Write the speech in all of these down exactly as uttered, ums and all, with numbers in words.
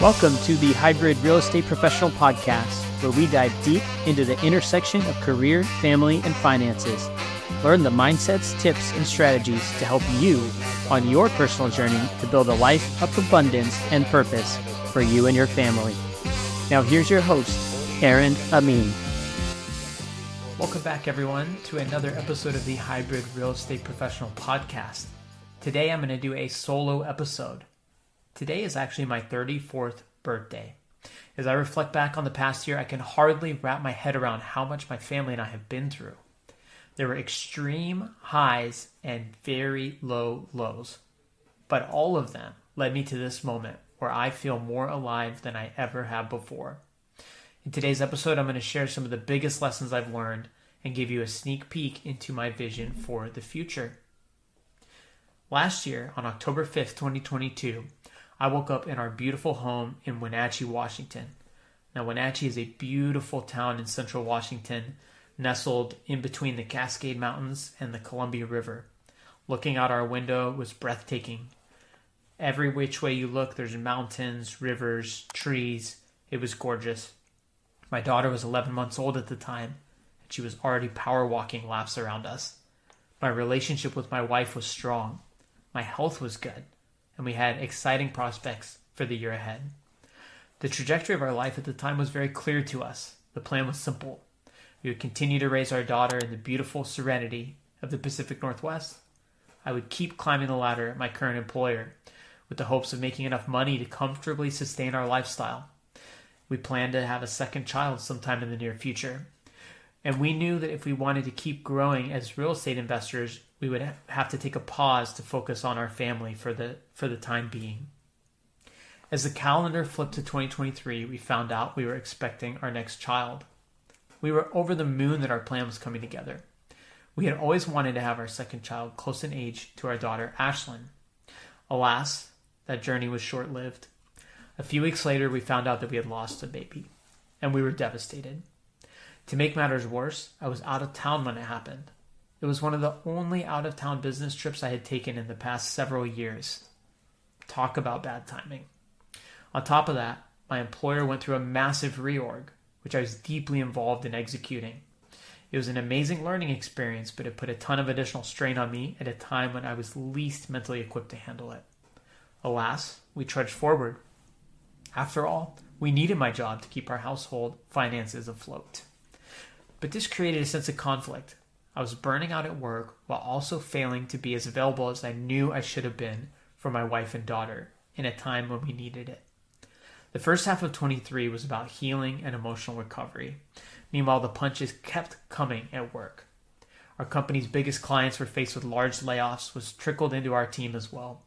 Welcome to the Hybrid Real Estate Professional Podcast, where we dive deep into the intersection of career, family, and finances. Learn the mindsets, tips, and strategies to help you on your personal journey to build a life of abundance and purpose for you and your family. Now here's your host, Aaron Amin. Welcome back, everyone, to another episode of the Hybrid Real Estate Professional Podcast. Today, I'm going to do a solo episode. Today is actually my thirty-fourth birthday. As I reflect back on the past year, I can hardly wrap my head around how much my family and I have been through. There were extreme highs and very low lows, but all of them led me to this moment where I feel more alive than I ever have before. In today's episode, I'm going to share some of the biggest lessons I've learned and give you a sneak peek into my vision for the future. Last year, on October fifth, twenty twenty-two, I woke up in our beautiful home in Wenatchee, Washington. Now, Wenatchee is a beautiful town in central Washington, nestled in between the Cascade Mountains and the Columbia River. Looking out our window was breathtaking. Every which way you look, there's mountains, rivers, trees. It was gorgeous. My daughter was eleven months old at the time, and she was already power walking laps around us. My relationship with my wife was strong. My health was good, and we had exciting prospects for the year ahead. The trajectory of our life at the time was very clear to us. The plan was simple. We would continue to raise our daughter in the beautiful serenity of the Pacific Northwest. I would keep climbing the ladder at my current employer with the hopes of making enough money to comfortably sustain our lifestyle. We planned to have a second child sometime in the near future. And we knew that if we wanted to keep growing as real estate investors, we would have to take a pause to focus on our family for the for the time being. As the calendar flipped to twenty twenty-three, we found out we were expecting our next child. We were over the moon that our plan was coming together. We had always wanted to have our second child close in age to our daughter, Ashlyn. Alas, that journey was short-lived. A few weeks later, we found out that we had lost a baby, and we were devastated. To make matters worse, I was out of town when it happened. It was one of the only out-of-town business trips I had taken in the past several years. Talk about bad timing. On top of that, my employer went through a massive reorg, which I was deeply involved in executing. It was an amazing learning experience, but it put a ton of additional strain on me at a time when I was least mentally equipped to handle it. Alas, we trudged forward. After all, we needed my job to keep our household finances afloat. But this created a sense of conflict. I was burning out at work while also failing to be as available as I knew I should have been for my wife and daughter in a time when we needed it. The first half of twenty-three was about healing and emotional recovery. Meanwhile, the punches kept coming at work. Our company's biggest clients were faced with large layoffs, which trickled into our team as well.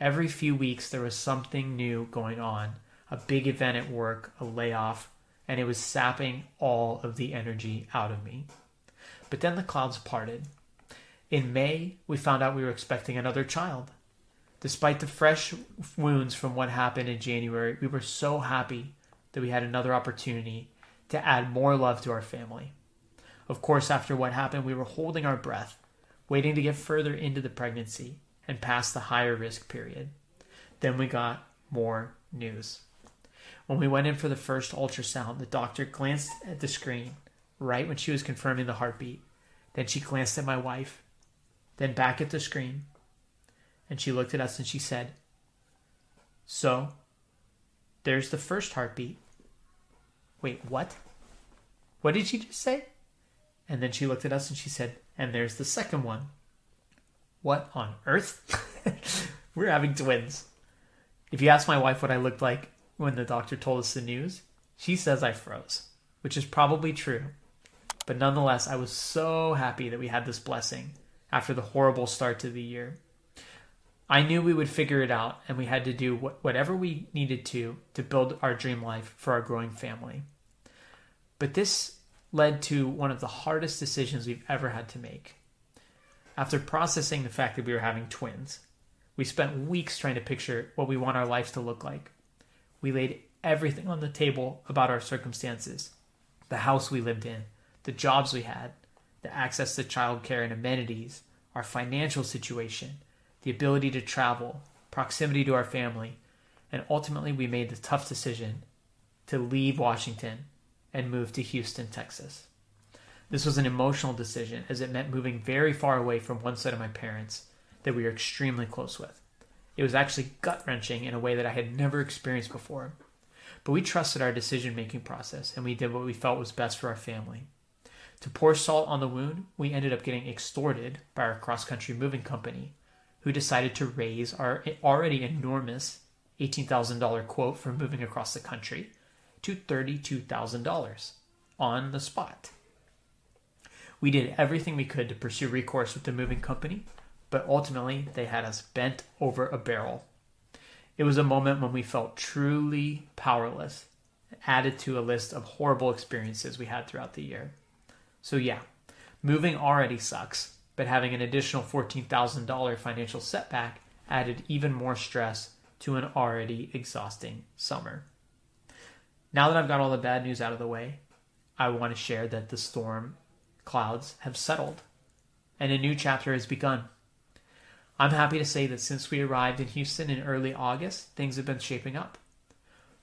Every few weeks, there was something new going on, a big event at work, a layoff, and it was sapping all of the energy out of me. But then the clouds parted. In May, we found out we were expecting another child. Despite the fresh wounds from what happened in January, we were so happy that we had another opportunity to add more love to our family. Of course, after what happened, we were holding our breath, waiting to get further into the pregnancy and past the higher risk period. Then we got more news. When we went in for the first ultrasound, the doctor glanced at the screen right when she was confirming the heartbeat. Then she glanced at my wife, then back at the screen, and she looked at us and she said, "So, there's the first heartbeat." "Wait, what? What did she just say?" And then she looked at us and she said, "And there's the second one." What on earth? We're having twins. If you ask my wife what I looked like when the doctor told us the news, she says I froze, which is probably true. But nonetheless, I was so happy that we had this blessing after the horrible start to the year. I knew we would figure it out, and we had to do whatever we needed to to build our dream life for our growing family. But this led to one of the hardest decisions we've ever had to make. After processing the fact that we were having twins, we spent weeks trying to picture what we want our lives to look like. We laid everything on the table about our circumstances, the house we lived in, the jobs we had, the access to childcare and amenities, our financial situation, the ability to travel, proximity to our family, and ultimately we made the tough decision to leave Washington and move to Houston, Texas. This was an emotional decision as it meant moving very far away from one side of my parents that we were extremely close with. It was actually gut-wrenching in a way that I had never experienced before. But we trusted our decision-making process and we did what we felt was best for our family. To pour salt on the wound, we ended up getting extorted by our cross-country moving company, who decided to raise our already enormous eighteen thousand dollars quote for moving across the country to thirty-two thousand dollars on the spot. We did everything we could to pursue recourse with the moving company, but ultimately they had us bent over a barrel. It was a moment when we felt truly powerless, added to a list of horrible experiences we had throughout the year. So yeah, moving already sucks, but having an additional fourteen thousand dollars financial setback added even more stress to an already exhausting summer. Now that I've got all the bad news out of the way, I want to share that the storm clouds have settled and a new chapter has begun. I'm happy to say that since we arrived in Houston in early August, things have been shaping up.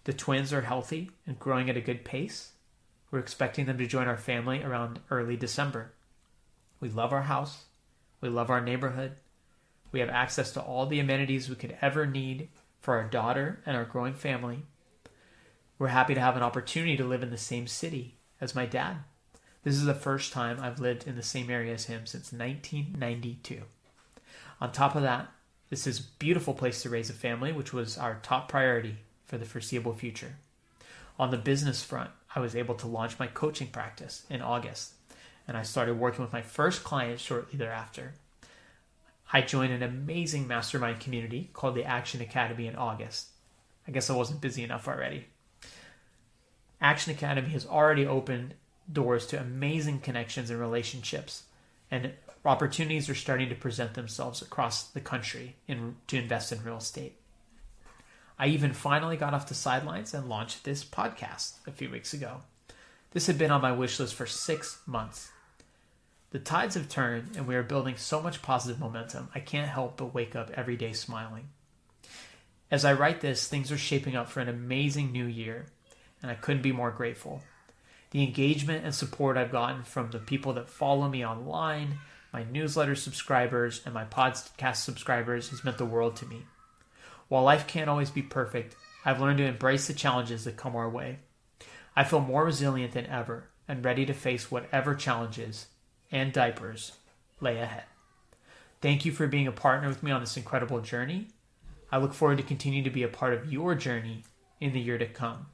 The twins are healthy and growing at a good pace. We're expecting them to join our family around early December. We love our house. We love our neighborhood. We have access to all the amenities we could ever need for our daughter and our growing family. We're happy to have an opportunity to live in the same city as my dad. This is the first time I've lived in the same area as him since nineteen ninety-two. On top of that, this is a beautiful place to raise a family, which was our top priority for the foreseeable future. On the business front, I was able to launch my coaching practice in August, and I started working with my first client shortly thereafter. I joined an amazing mastermind community called the Action Academy in August. I guess I wasn't busy enough already. Action Academy has already opened doors to amazing connections and relationships, and opportunities are starting to present themselves across the country in, to invest in real estate. I even finally got off the sidelines and launched this podcast a few weeks ago. This had been on my wish list for six months. The tides have turned and we are building so much positive momentum. I can't help but wake up every day smiling. As I write this, things are shaping up for an amazing new year, and I couldn't be more grateful. The engagement and support I've gotten from the people that follow me online, my newsletter subscribers, and my podcast subscribers has meant the world to me. While life can't always be perfect, I've learned to embrace the challenges that come our way. I feel more resilient than ever and ready to face whatever challenges and diapers lay ahead. Thank you for being a partner with me on this incredible journey. I look forward to continuing to be a part of your journey in the year to come.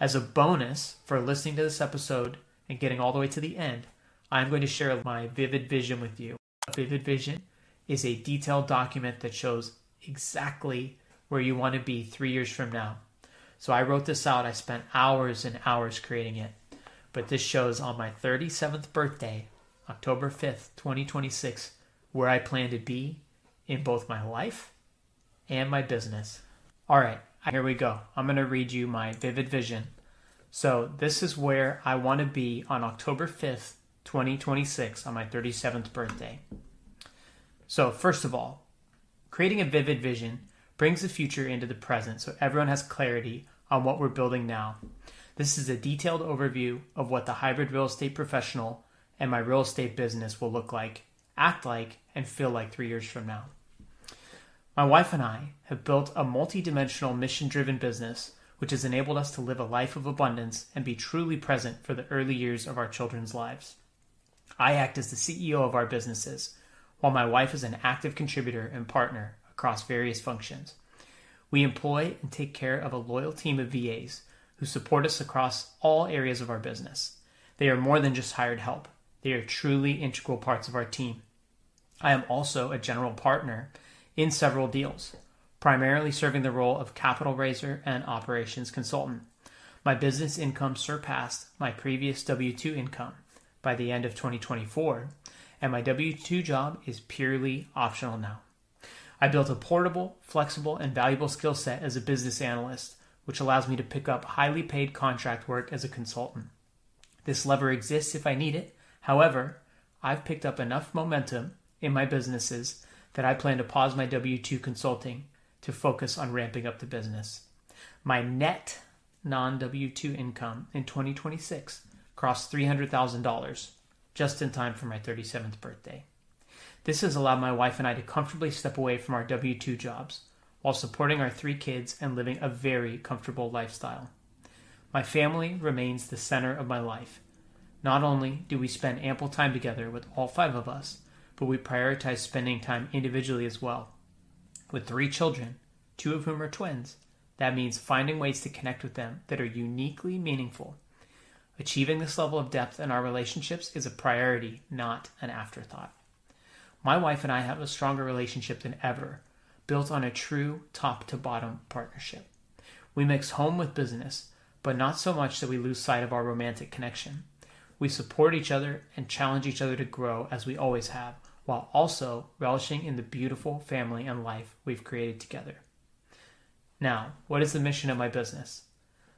As a bonus for listening to this episode and getting all the way to the end, I'm going to share my Vivid Vision with you. Vivid Vision is a detailed document that shows exactly where you want to be three years from now. So I wrote this out. I spent hours and hours creating it. But this shows on my thirty-seventh birthday, October fifth, twenty twenty-six, where I plan to be in both my life and my business. All right, here we go. I'm going to read you my Vivid Vision. So this is where I want to be on October fifth, twenty twenty-six, on my thirty-seventh birthday. So first of all, creating a vivid vision brings the future into the present so everyone has clarity on what we're building now. This is a detailed overview of what the hybrid real estate professional and my real estate business will look like, act like, and feel like three years from now. My wife and I have built a multidimensional, mission-driven business which has enabled us to live a life of abundance and be truly present for the early years of our children's lives. I act as the C E O of our businesses, while my wife is an active contributor and partner across various functions. We employ and take care of a loyal team of V As who support us across all areas of our business. They are more than just hired help. They are truly integral parts of our team. I am also a general partner in several deals, primarily serving the role of capital raiser and operations consultant. My business income surpassed my previous W two income by the end of twenty twenty-four, and my W two job is purely optional now. I built a portable, flexible, and valuable skill set as a business analyst, which allows me to pick up highly paid contract work as a consultant. This lever exists if I need it. However, I've picked up enough momentum in my businesses that I plan to pause my W two consulting to focus on ramping up the business. My net non-W two income in twenty twenty-six crossed three hundred thousand dollars just in time for my thirty-seventh birthday. This has allowed my wife and I to comfortably step away from our W two jobs while supporting our three kids and living a very comfortable lifestyle. My family remains the center of my life. Not only do we spend ample time together with all five of us, but we prioritize spending time individually as well. With three children, two of whom are twins, that means finding ways to connect with them that are uniquely meaningful. Achieving this level of depth in our relationships is a priority, not an afterthought. My wife and I have a stronger relationship than ever, built on a true top-to-bottom partnership. We mix home with business, but not so much that we lose sight of our romantic connection. We support each other and challenge each other to grow as we always have, while also relishing in the beautiful family and life we've created together. Now, what is the mission of my business?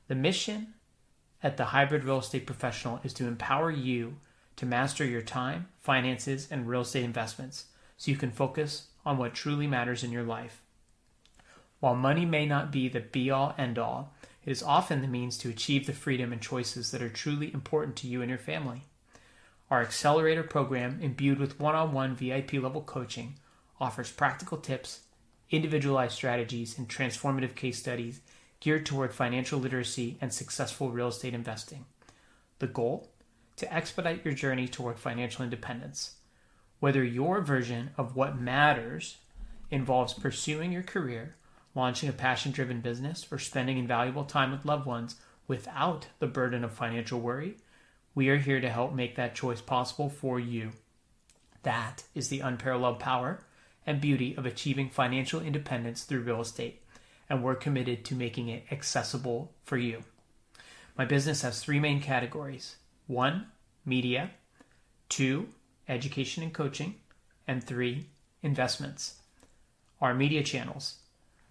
The mission at The Hybrid Real Estate Professional is to empower you to master your time, finances, and real estate investments so you can focus on what truly matters in your life. While money may not be the be-all, end-all, it is often the means to achieve the freedom and choices that are truly important to you and your family. Our accelerator program, imbued with one-on-one V I P-level coaching, offers practical tips, individualized strategies, and transformative case studies geared toward financial literacy and successful real estate investing. The goal? To expedite your journey toward financial independence. Whether your version of what matters involves pursuing your career, launching a passion-driven business, or spending invaluable time with loved ones without the burden of financial worry, we are here to help make that choice possible for you. That is the unparalleled power and beauty of achieving financial independence through real estate, and we're committed to making it accessible for you. My business has three main categories. One, media. Two, education and coaching. And three, investments. Our media channels.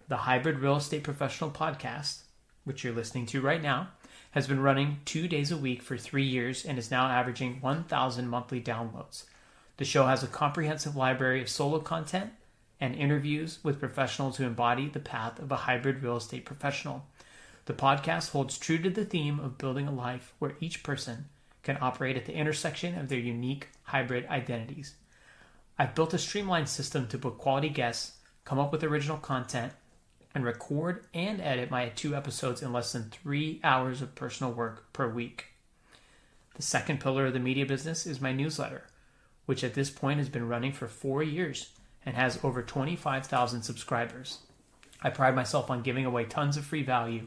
The Hybrid Real Estate Professional podcast, which you're listening to right now, has been running two days a week for three years and is now averaging one thousand monthly downloads. The show has a comprehensive library of solo content and interviews with professionals who embody the path of a hybrid real estate professional. The podcast holds true to the theme of building a life where each person can operate at the intersection of their unique hybrid identities. I've built a streamlined system to book quality guests, come up with original content, and record and edit my two episodes in less than three hours of personal work per week. The second pillar of the media business is my newsletter, which at this point has been running for four years and has over twenty-five thousand subscribers. I pride myself on giving away tons of free value,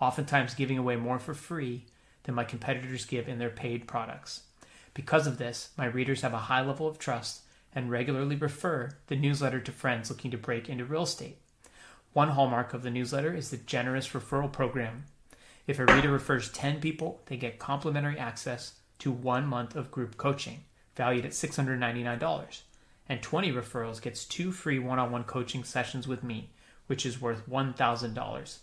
oftentimes giving away more for free than my competitors give in their paid products. Because of this, my readers have a high level of trust and regularly refer the newsletter to friends looking to break into real estate. One hallmark of the newsletter is the generous referral program. If a reader refers ten people, they get complimentary access to one month of group coaching, valued at six hundred ninety-nine dollars, and twenty referrals gets two free one-on-one coaching sessions with me, which is worth one thousand dollars.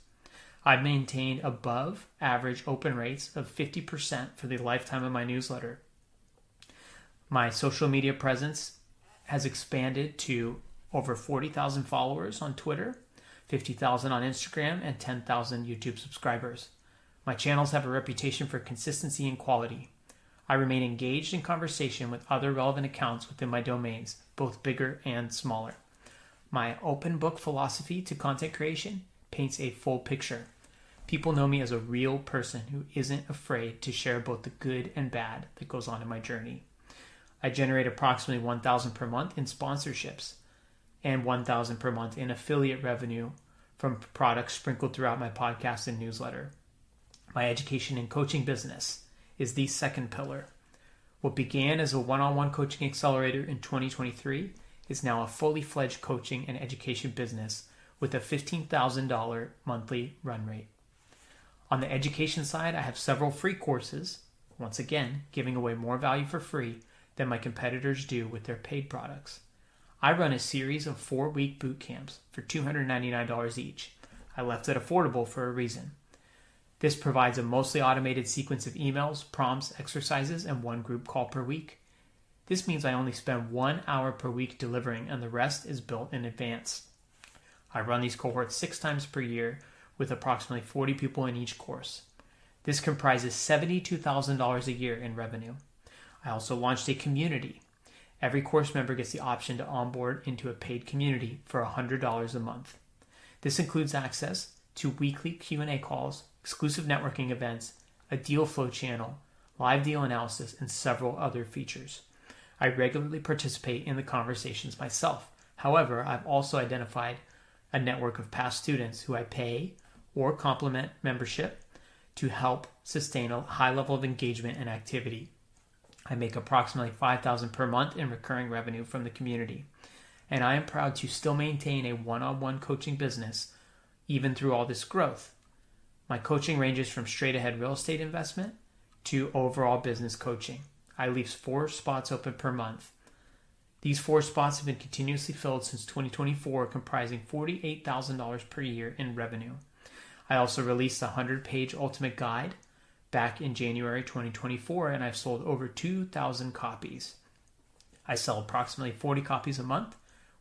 I've maintained above average open rates of fifty percent for the lifetime of my newsletter. My social media presence has expanded to over forty thousand followers on Twitter, fifty thousand on Instagram, and ten thousand YouTube subscribers. My channels have a reputation for consistency and quality. I remain engaged in conversation with other relevant accounts within my domains, both bigger and smaller. My open book philosophy to content creation paints a full picture. People know me as a real person who isn't afraid to share both the good and bad that goes on in my journey. I generate approximately one thousand dollars per month in sponsorships and one thousand dollars per month in affiliate revenue from products sprinkled throughout my podcast and newsletter. My education and coaching business is the second pillar. What began as a one-on-one coaching accelerator in twenty twenty-three is now a fully fledged coaching and education business with a fifteen thousand dollars monthly run rate. On the education side, I have several free courses, once again, giving away more value for free than my competitors do with their paid products. I run a series of four-week boot camps for two hundred ninety-nine dollars each. I left it affordable for a reason. This provides a mostly automated sequence of emails, prompts, exercises, and one group call per week. This means I only spend one hour per week delivering, and the rest is built in advance. I run these cohorts six times per year with approximately forty people in each course. This comprises seventy-two thousand dollars a year in revenue. I also launched a community. Every course member gets the option to onboard into a paid community for one hundred dollars a month. This includes access to weekly Q and A calls, exclusive networking events, a deal flow channel, live deal analysis, and several other features. I regularly participate in the conversations myself. However, I've also identified a network of past students who I pay or complement membership to help sustain a high level of engagement and activity. I make approximately five thousand dollars per month in recurring revenue from the community, and I am proud to still maintain a one-on-one coaching business even through all this growth. My coaching ranges from straight-ahead real estate investment to overall business coaching. I leave four spots open per month. These four spots have been continuously filled since twenty twenty-four, comprising forty-eight thousand dollars per year in revenue. I also released a one hundred page ultimate guide back in January twenty twenty-four, and I've sold over two thousand copies. I sell approximately forty copies a month,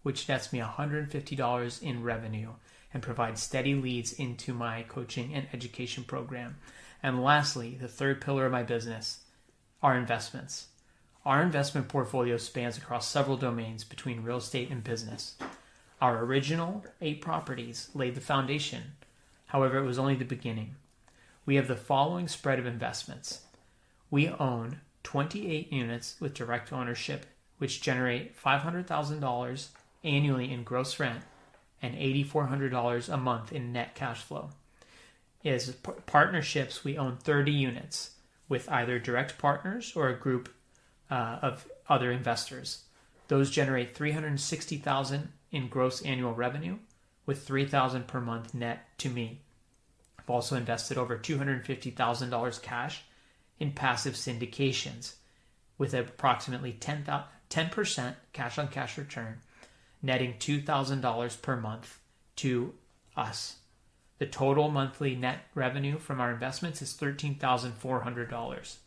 which nets me one hundred fifty dollars in revenue and provides steady leads into my coaching and education program. And lastly, the third pillar of my business, our investments. Our investment portfolio spans across several domains between real estate and business. Our original eight properties laid the foundation. However, it was only the beginning. We have the following spread of investments. We own twenty-eight units with direct ownership, which generate five hundred thousand dollars annually in gross rent and eight thousand four hundred dollars a month in net cash flow. As partnerships, we own thirty units with either direct partners or a group uh, of other investors. Those generate three hundred sixty thousand dollars in gross annual revenue, with three thousand dollars per month net to me. I've also invested over two hundred fifty thousand dollars cash in passive syndications with approximately ten percent cash-on-cash return, netting two thousand dollars per month to us. The total monthly net revenue from our investments is thirteen thousand four hundred dollars.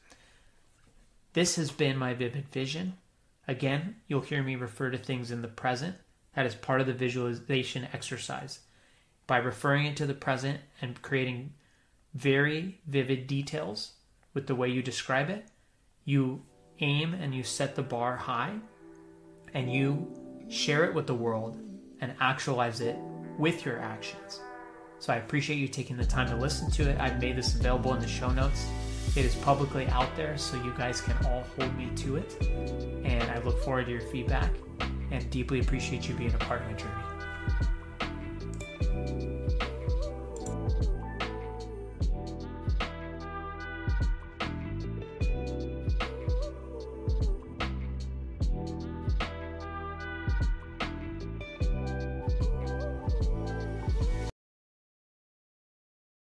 This has been my Vivid Vision. Again, you'll hear me refer to things in the present. That is part of the visualization exercise. By referring it to the present and creating very vivid details with the way you describe it, you aim and you set the bar high, and you share it with the world and actualize it with your actions. So I appreciate you taking the time to listen to it. I've made this available in the show notes. It is publicly out there, so you guys can all hold me to it. And I look forward to your feedback and deeply appreciate you being a part of my journey.